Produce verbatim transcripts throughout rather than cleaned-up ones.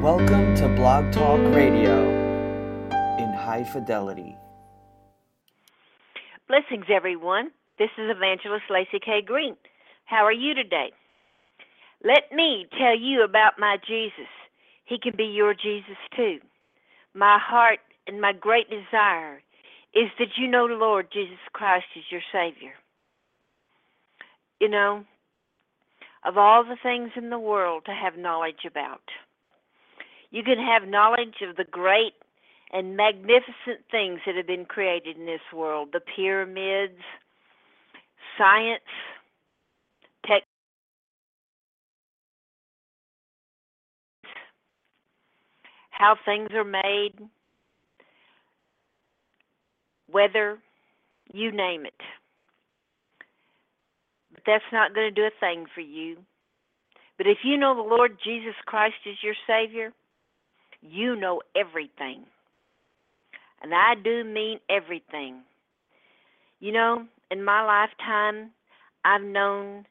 Welcome to Blog Talk Radio in high fidelity. Blessings, everyone. This is Evangelist Lacey K. Green. How are you today? Let me tell you about my Jesus. He can be your Jesus too. My heart and my great desire is that you know the Lord Jesus Christ is your Savior. You know, of all the things in the world to have knowledge about, you can have knowledge of the great and magnificent things that have been created in this world, the pyramids, science, tech, how things are made, weather, you name it. But that's not going to do a thing for you. But if you know the Lord Jesus Christ is your Savior, you know everything. And I do mean everything. You know, in my lifetime, I've known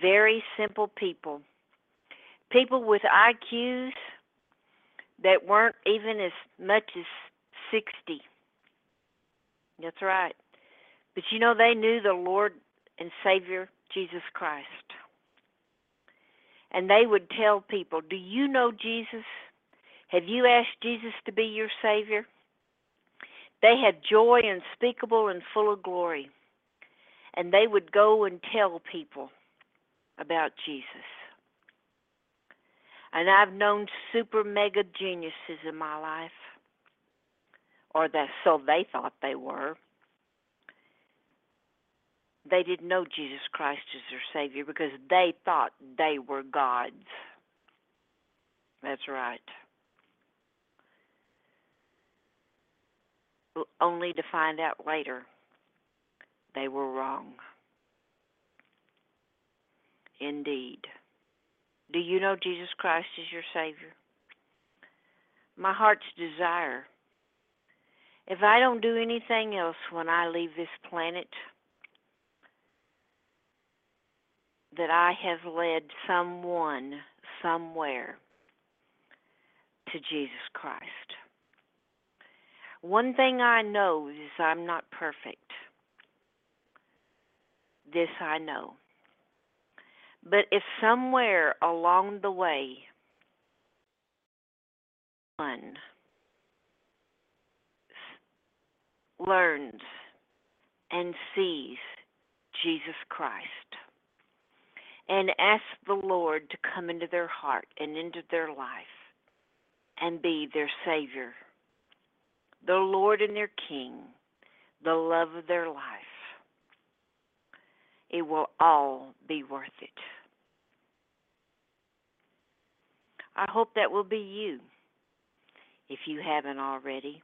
very simple people. People with I Qs that weren't even as much as sixty. That's right. But you know, they knew the Lord and Savior, Jesus Christ. And they would tell people, do you know Jesus? Have you asked Jesus to be your Savior? They had joy unspeakable and full of glory. And they would go and tell people about Jesus. And I've known super mega geniuses in my life. Or that so they thought they were. They didn't know Jesus Christ as their Savior because they thought they were gods. That's right. Only to find out later they were wrong. Indeed. Do you know Jesus Christ is your Savior? My heart's desire. If I don't do anything else when I leave this planet, that I have led someone somewhere to Jesus Christ. One thing I know is I'm not perfect. This I know. But if somewhere along the way, one learns and sees Jesus Christ and asks the Lord to come into their heart and into their life and be their Savior, the Lord and their King, the love of their life, it will all be worth it. I hope that will be you, if you haven't already.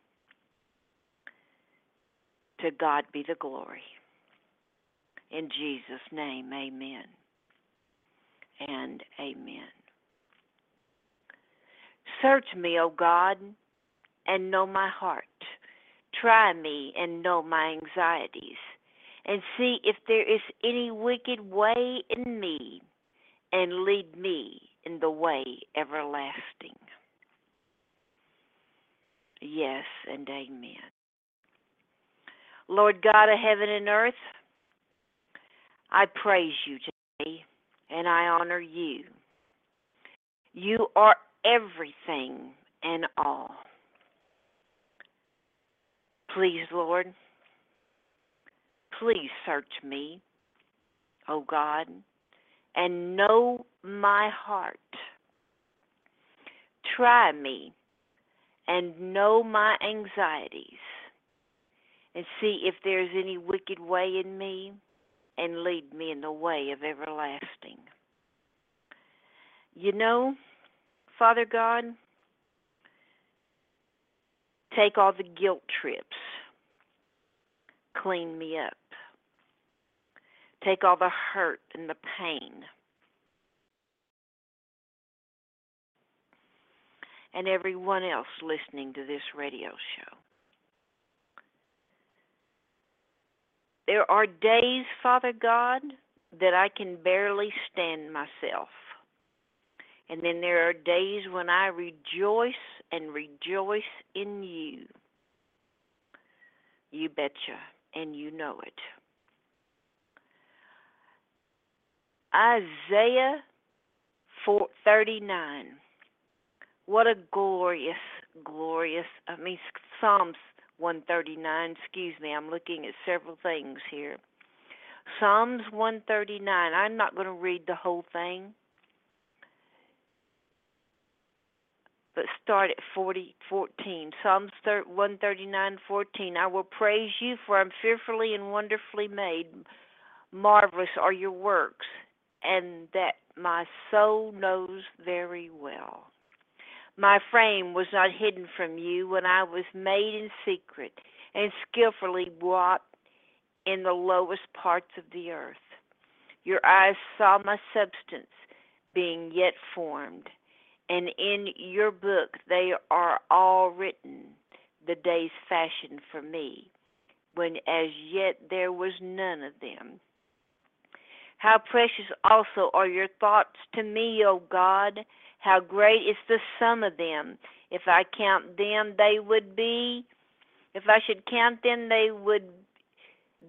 To God be the glory. In Jesus' name, amen. And amen. Search me, O God, and know my heart. Try me and know my anxieties, and see if there is any wicked way in me, and lead me in the way everlasting. Yes, and amen. Lord God of heaven and earth, I praise you today, and I honor you. You are everything and all. Please, Lord, please search me, O God, and know my heart. Try me and know my anxieties, and see if there is any wicked way in me, and lead me in the way of everlasting. You know, Father God, take all the guilt trips. Clean me up. Take all the hurt and the pain. And everyone else listening to this radio show. There are days, Father God, that I can barely stand myself. And then there are days when I rejoice and rejoice in you. You betcha, and you know it. Isaiah thirty-nine. What a glorious, glorious, I mean, Psalms one thirty-nine, excuse me, I'm looking at several things here. Psalms one thirty-nine, I'm not going to read the whole thing, but start at forty, fourteen. Psalms one thirty-nine, fourteen, I will praise you, for I'm fearfully and wonderfully made. Marvelous are your works, and that my soul knows very well. My frame was not hidden from you when I was made in secret and skillfully wrought in the lowest parts of the earth. Your eyes saw my substance being yet formed, and in your book they are all written, the days fashioned for me, when as yet there was none of them. How precious also are your thoughts to me, O God! How great is the sum of them! If I count them, they would be, if I should count them, they would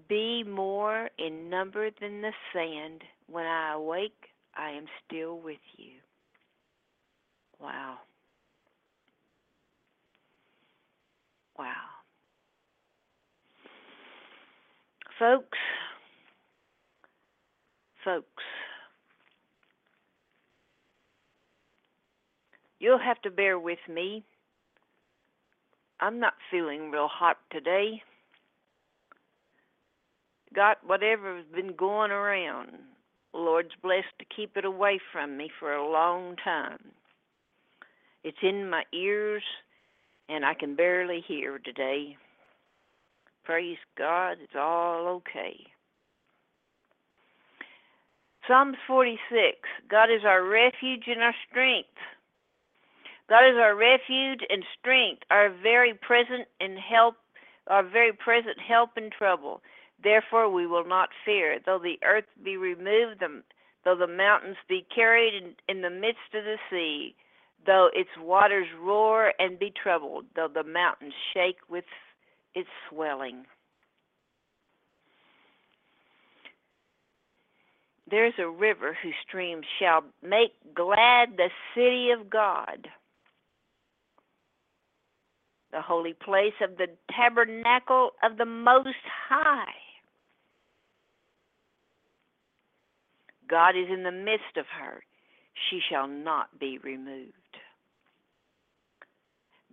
be more in number than the sand. When I awake, I am still with you. Wow. Wow. Folks, folks, you'll have to bear with me. I'm not feeling real hot today. Got whatever's been going around. The Lord's blessed to keep it away from me for a long time. It's in my ears, and I can barely hear today. Praise God, it's all okay. Psalms forty-six, God is our refuge and our strength. God is our refuge and strength, our very present and help, our very present help in trouble. Therefore we will not fear, though the earth be removed, though the mountains be carried in, in the midst of the sea, though its waters roar and be troubled, though the mountains shake with its swelling. There's a river whose streams shall make glad the city of God, the holy place of the tabernacle of the Most High. God is in the midst of her. She shall not be removed.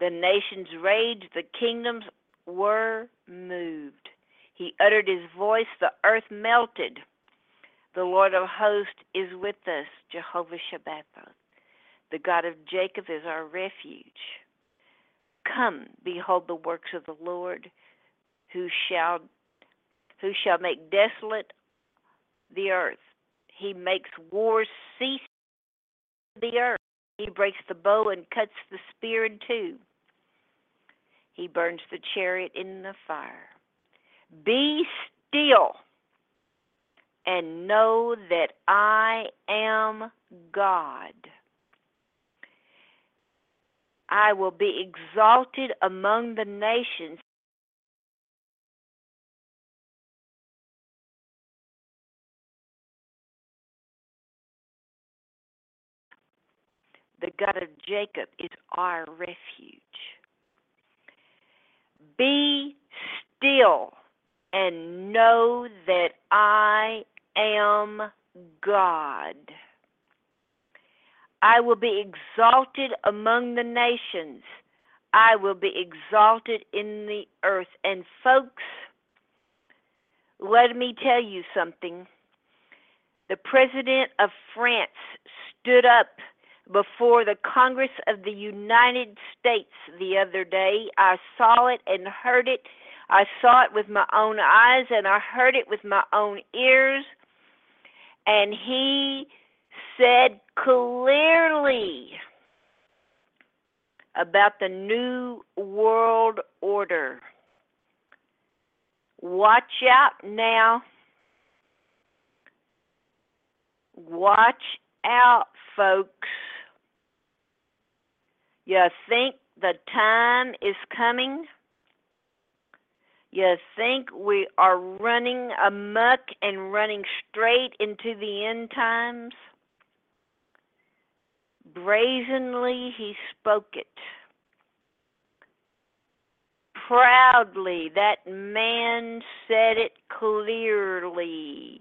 The nations raged, the kingdoms were moved. He uttered his voice, the earth melted. The Lord of hosts is with us, Jehovah Shabaoth. The God of Jacob is our refuge. Come, behold the works of the Lord, who shall who shall make desolate the earth. He makes war cease the earth. He breaks the bow and cuts the spear in two. He burns the chariot in the fire. Be still and know that I am God. I will be exalted among the nations. The God of Jacob is our refuge. Be still and know that I am God. I will be exalted among the nations. I will be exalted in the earth. And folks, let me tell you something. The President of France stood up before the Congress of the United States the other day. I saw it and heard it. I saw it with my own eyes and I heard it with my own ears. And he said clearly about the New World Order. Watch out now. Watch out, folks. You think the time is coming? You think we are running amok and running straight into the end times? Brazenly he spoke it. Proudly, that man said it clearly.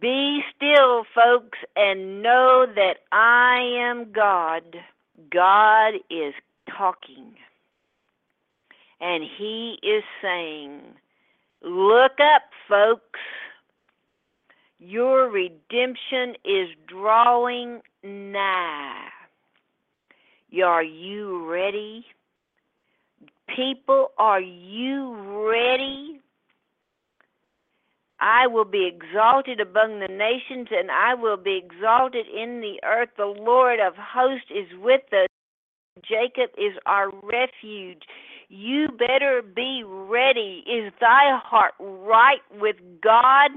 Be still, folks, and know that I am God. God is talking. And he is saying, look up, folks. Your redemption is drawing nigh. Are you ready? People, are you ready? I will be exalted among the nations, and I will be exalted in the earth. The Lord of hosts is with us. Jacob is our refuge. You better be ready. Is thy heart right with God?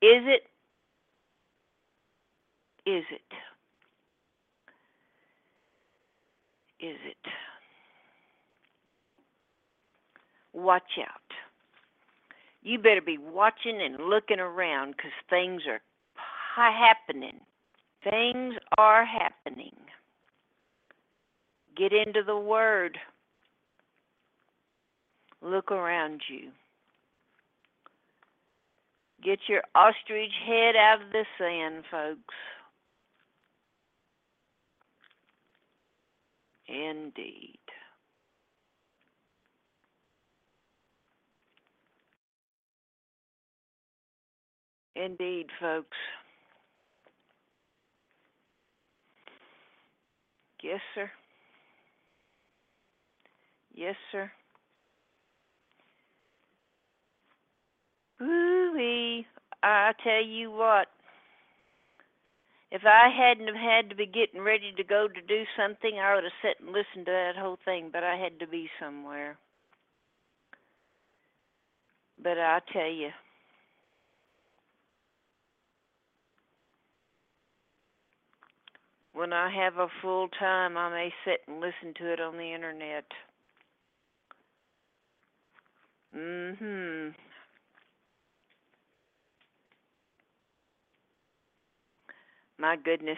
Is it? Is it? Is it? Watch out. You better be watching and looking around, because things are happening. Things are happening. Get into the Word. Look around you. Get your ostrich head out of the sand, folks. Indeed. Indeed, folks. Yes, sir. Yes, sir. Ooh-wee. I tell you what. If I hadn't have had to be getting ready to go to do something, I would have sat and listened to that whole thing, but I had to be somewhere. But I tell you, when I have a full time, I may sit and listen to it on the internet. Mm-hmm. My goodness.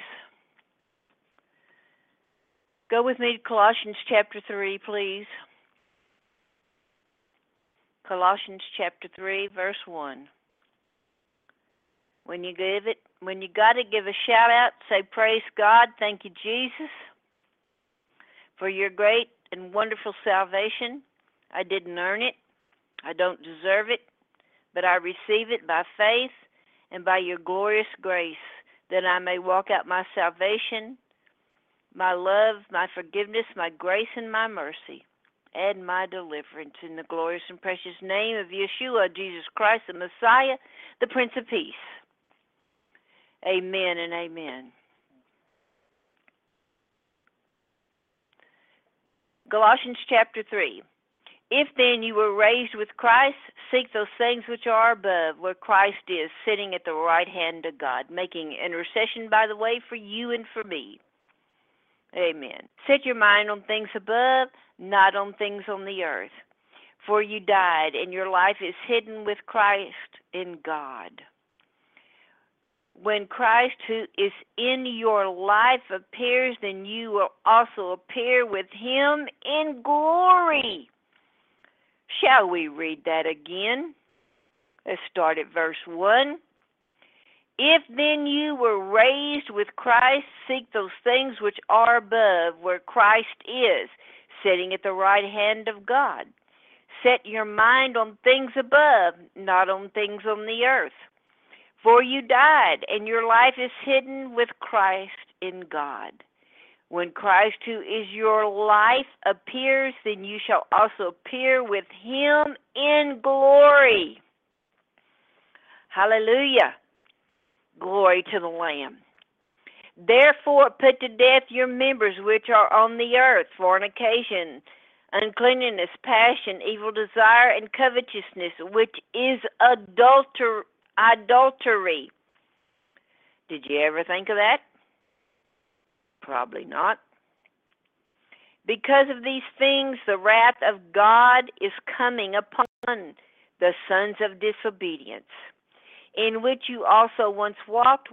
Go with me to Colossians chapter three, please. Colossians chapter three, verse one. When you give it, when you got it, give a shout out. Say, praise God. Thank you, Jesus, for your great and wonderful salvation. I didn't earn it. I don't deserve it, but I receive it by faith and by your glorious grace, that I may walk out my salvation, my love, my forgiveness, my grace, and my mercy, and my deliverance in the glorious and precious name of Yeshua, Jesus Christ, the Messiah, the Prince of Peace. Amen and amen. Galatians chapter three. If then you were raised with Christ, seek those things which are above, where Christ is, sitting at the right hand of God, making intercession, by the way, for you and for me. Amen. Set your mind on things above, not on things on the earth. For you died, and your life is hidden with Christ in God. When Christ, who is in your life, appears, then you will also appear with him in glory. Shall we read that again? Let's start at verse one. If then you were raised with Christ, seek those things which are above, where Christ is, sitting at the right hand of God. Set your mind on things above, not on things on the earth. For you died, and your life is hidden with Christ in God. When Christ, who is your life, appears, then you shall also appear with him in glory. Hallelujah. Glory to the Lamb. Therefore put to death your members which are on the earth, fornication, uncleanness, passion, evil desire, and covetousness, which is adultery. Adultery. Did you ever think of that? Probably not. Because of these things, the wrath of God is coming upon the sons of disobedience, in which you also once walked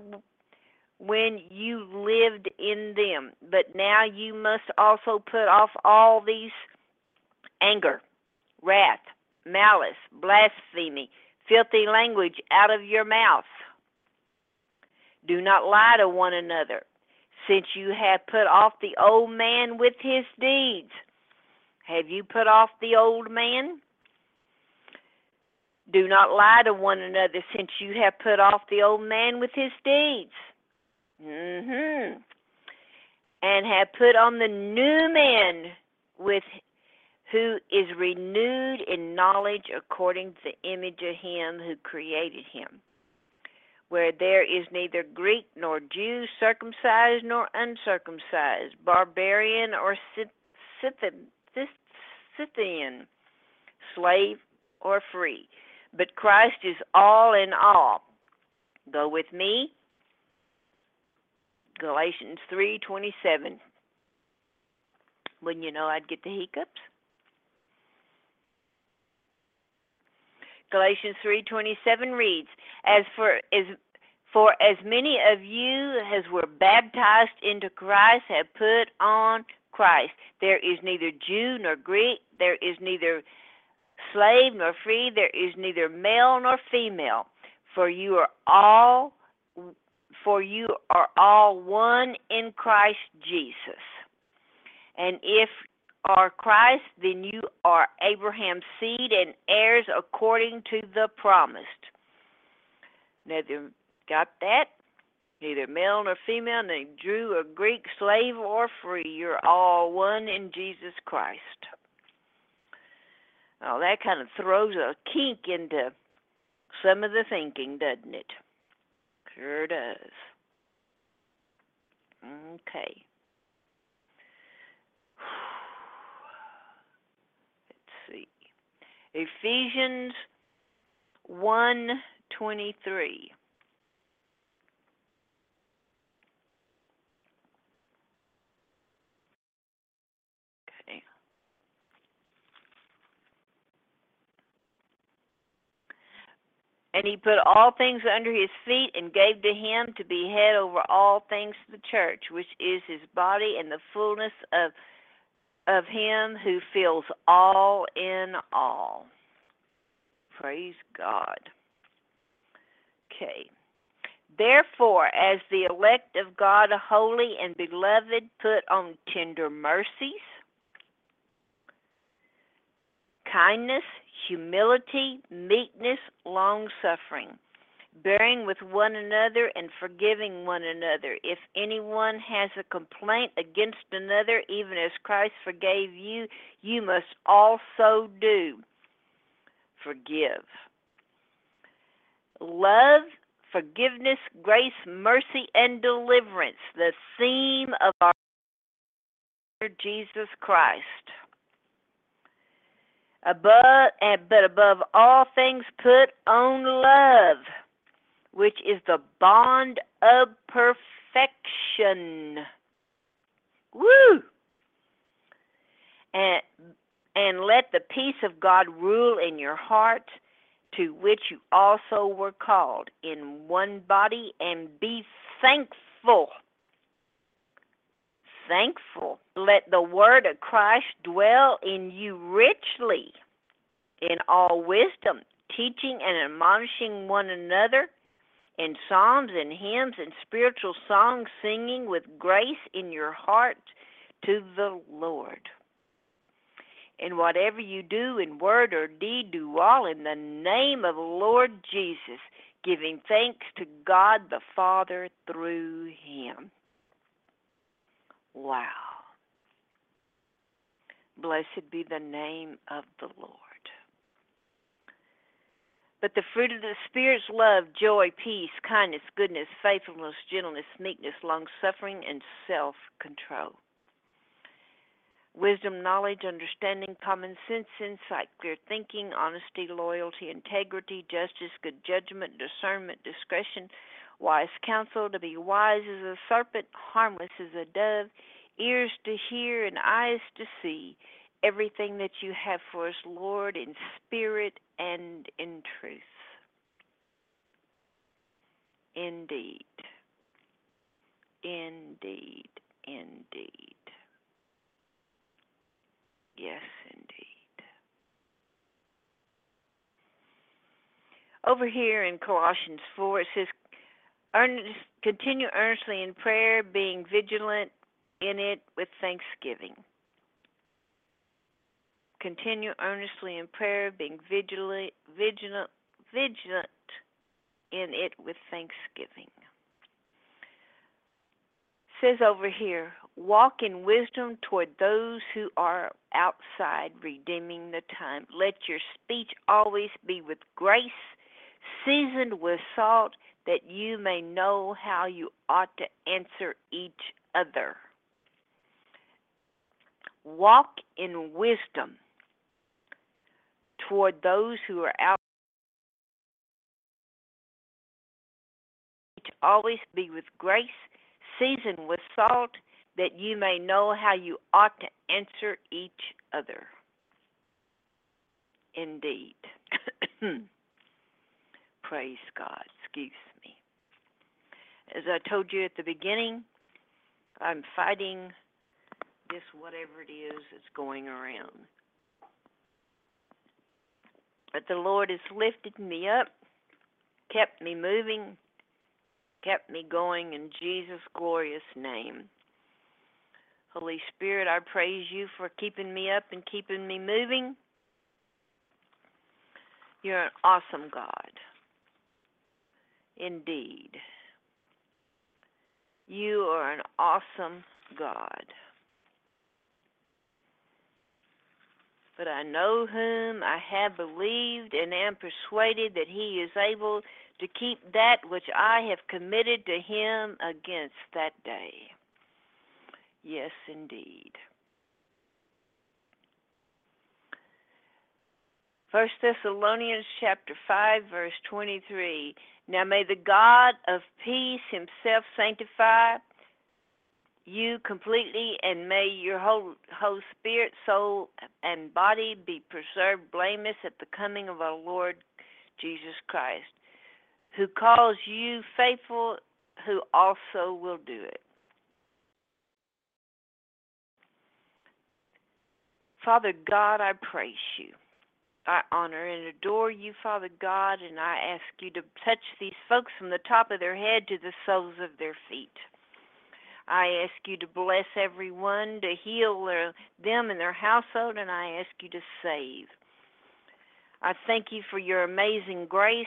when you lived in them. But now you must also put off all these: anger, wrath, malice, blasphemy, filthy language out of your mouth. Do not lie to one another, since you have put off the old man with his deeds. Have you put off the old man? Do not lie to one another, since you have put off the old man with his deeds. Mm-hmm. And have put on the new man, with who is renewed in knowledge according to the image of him who created him, where there is neither Greek nor Jew, circumcised nor uncircumcised, barbarian or Scythian, slave or free. But Christ is all in all. Go with me. Galatians three twenty-seven. Wouldn't you know I'd get the hiccups? Galatians three twenty-seven reads, As for as for as many of you as were baptized into Christ have put on Christ. There is neither Jew nor Greek, there is neither slave nor free, there is neither male nor female, for you are all for you are all one in Christ Jesus. And if are Christ, then you are Abraham's seed and heirs according to the promised. Neither got that? Neither male nor female, neither Jew or Greek, slave or free. You're all one in Jesus Christ. Oh, that kind of throws a kink into some of the thinking, doesn't it? Sure does. Okay. Ephesians one twenty-three. Okay. And he put all things under his feet and gave to him to be head over all things to the church, which is his body and the fullness of of him who fills all in all. Praise God. Okay. Therefore, as the elect of God, holy and beloved, put on tender mercies, kindness, humility, meekness, long-suffering, bearing with one another and forgiving one another. If anyone has a complaint against another, even as Christ forgave you, you must also do. Forgive. Love, forgiveness, grace, mercy, and deliverance, the theme of our Lord Jesus Christ. Above, but above all things, put on love, which is the bond of perfection. Woo! And, and let the peace of God rule in your heart, to which you also were called in one body, and be thankful. Thankful. Let the word of Christ dwell in you richly, in all wisdom, teaching and admonishing one another in psalms and hymns and spiritual songs, singing with grace in your heart to the Lord. And whatever you do in word or deed, do all in the name of the Lord Jesus, giving thanks to God the Father through him. Wow. Blessed be the name of the Lord. But the fruit of the Spirit's love, joy, peace, kindness, goodness, faithfulness, gentleness, meekness, long-suffering, and self-control. Wisdom, knowledge, understanding, common sense, insight, clear thinking, honesty, loyalty, integrity, justice, good judgment, discernment, discretion, wise counsel, to be wise as a serpent, harmless as a dove, ears to hear and eyes to see everything that you have for us, Lord, in spirit and in truth. Indeed. Indeed. Indeed. Yes, indeed. Over here in Colossians four, it says, Earnest, continue earnestly in prayer, being vigilant in it with thanksgiving. Continue earnestly in prayer, being vigilant, vigilant, vigilant in it with thanksgiving. It says over here, walk in wisdom toward those who are outside, redeeming the time. Let your speech always be with grace, seasoned with salt, that you may know how you ought to answer each other. Walk in wisdom toward those who are out. Always be with grace, seasoned with salt, that you may know how you ought to answer each other. Indeed. Praise God. Excuse me. As I told you at the beginning, I'm fighting this whatever it is that's going around. But the Lord has lifted me up, kept me moving, kept me going in Jesus' glorious name. Holy Spirit, I praise you for keeping me up and keeping me moving. You're an awesome God. Indeed. You are an awesome God. But I know whom I have believed and am persuaded that he is able to keep that which I have committed to him against that day. Yes, indeed. First Thessalonians chapter five, verse twenty-three. Now may the God of peace himself sanctify you completely, and may your whole, whole spirit, soul, and body be preserved blameless at the coming of our Lord Jesus Christ, who calls you faithful, who also will do it. Father God, I praise you. I honor and adore you, Father God, and I ask you to touch these folks from the top of their head to the soles of their feet. I ask you to bless everyone, to heal their, them and their household, and I ask you to save. I thank you for your amazing grace.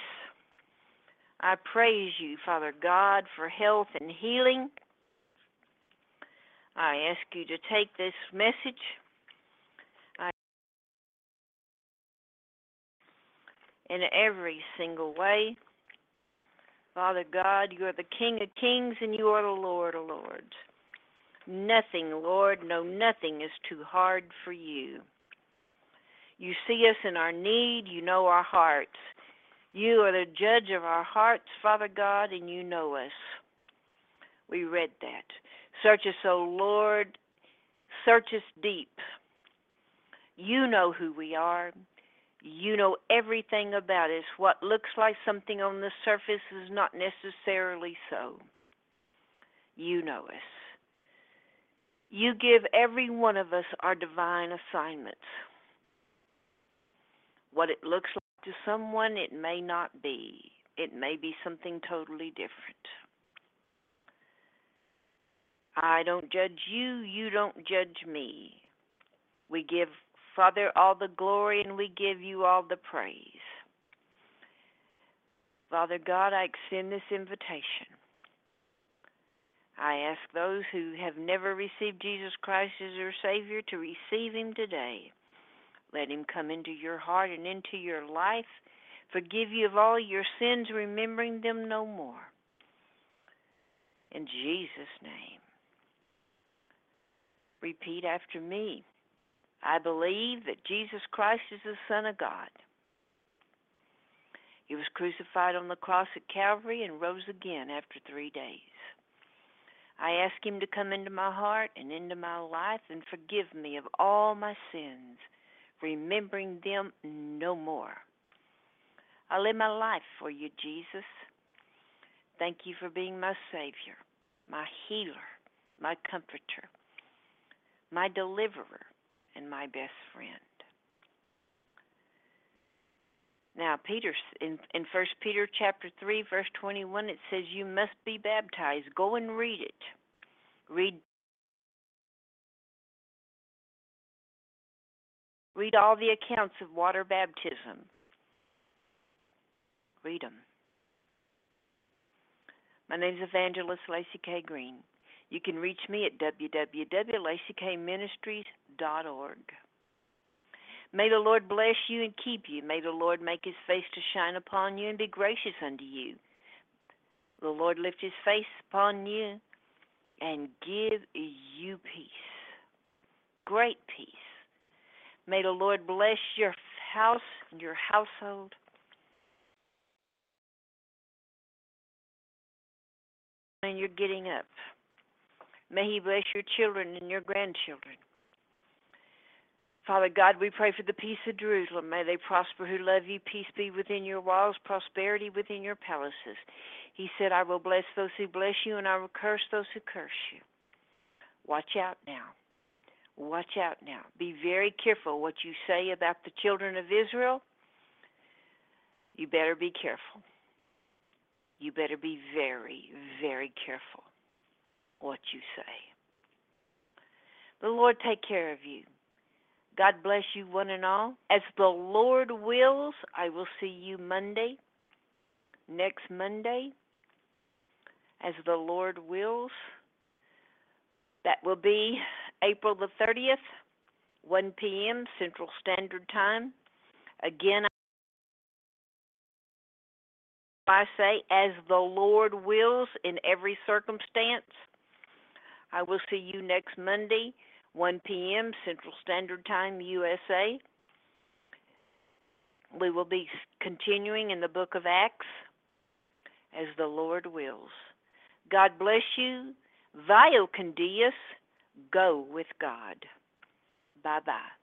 I praise you, Father God, for health and healing. I ask you to take this message. I in every single way. Father God, you are the King of kings and you are the Lord of lords. Nothing, Lord, no nothing is too hard for you. You see us in our need, you know our hearts. You are the judge of our hearts, Father God, and you know us. We read that. Search us, O Lord, search us deep. You know who we are. You know everything about us. What looks like something on the surface is not necessarily so. You know us. You give every one of us our divine assignments. What it looks like to someone, it may not be. It may be something totally different. I don't judge you. You don't judge me. We give, Father, all the glory, and we give you all the praise. Father God, I extend this invitation. I ask those who have never received Jesus Christ as their Savior to receive him today. Let him come into your heart and into your life, forgive you of all your sins, remembering them no more. In Jesus' name. Repeat after me. I believe that Jesus Christ is the Son of God. He was crucified on the cross at Calvary and rose again after three days. I ask him to come into my heart and into my life and forgive me of all my sins, remembering them no more. I live my life for you, Jesus. Thank you for being my Savior, my healer, my comforter, my deliverer, and my best friend. Now, Peter, in, in First Peter chapter three, verse twenty-one, it says, you must be baptized. Go and read it. Read Read all the accounts of water baptism. Read them. My name is Evangelist Lacey K. Green. You can reach me at w w w dot lacy k ministries dot org. May the Lord bless you and keep you. May the Lord make his face to shine upon you and be gracious unto you. The Lord lift his face upon you and give you peace, great peace. May the Lord bless your house and your household. And you're getting up. May he bless your children and your grandchildren. Father God, we pray for the peace of Jerusalem. May they prosper who love you. Peace be within your walls, prosperity within your palaces. He said, I will bless those who bless you, and I will curse those who curse you. Watch out now. Watch out now. Be very careful what you say about the children of Israel. You better be careful. You better be very, very careful what you say. The Lord take care of you. God bless you one and all. As the Lord wills, I will see you Monday, next Monday. As the Lord wills, that will be April the thirtieth, one p.m. Central Standard Time. Again, I say, as the Lord wills in every circumstance. I will see you next Monday, one p.m. Central Standard Time, U S A. We will be continuing in the book of Acts, as the Lord wills. God bless you. Vio Kundius, go with God. Bye-bye.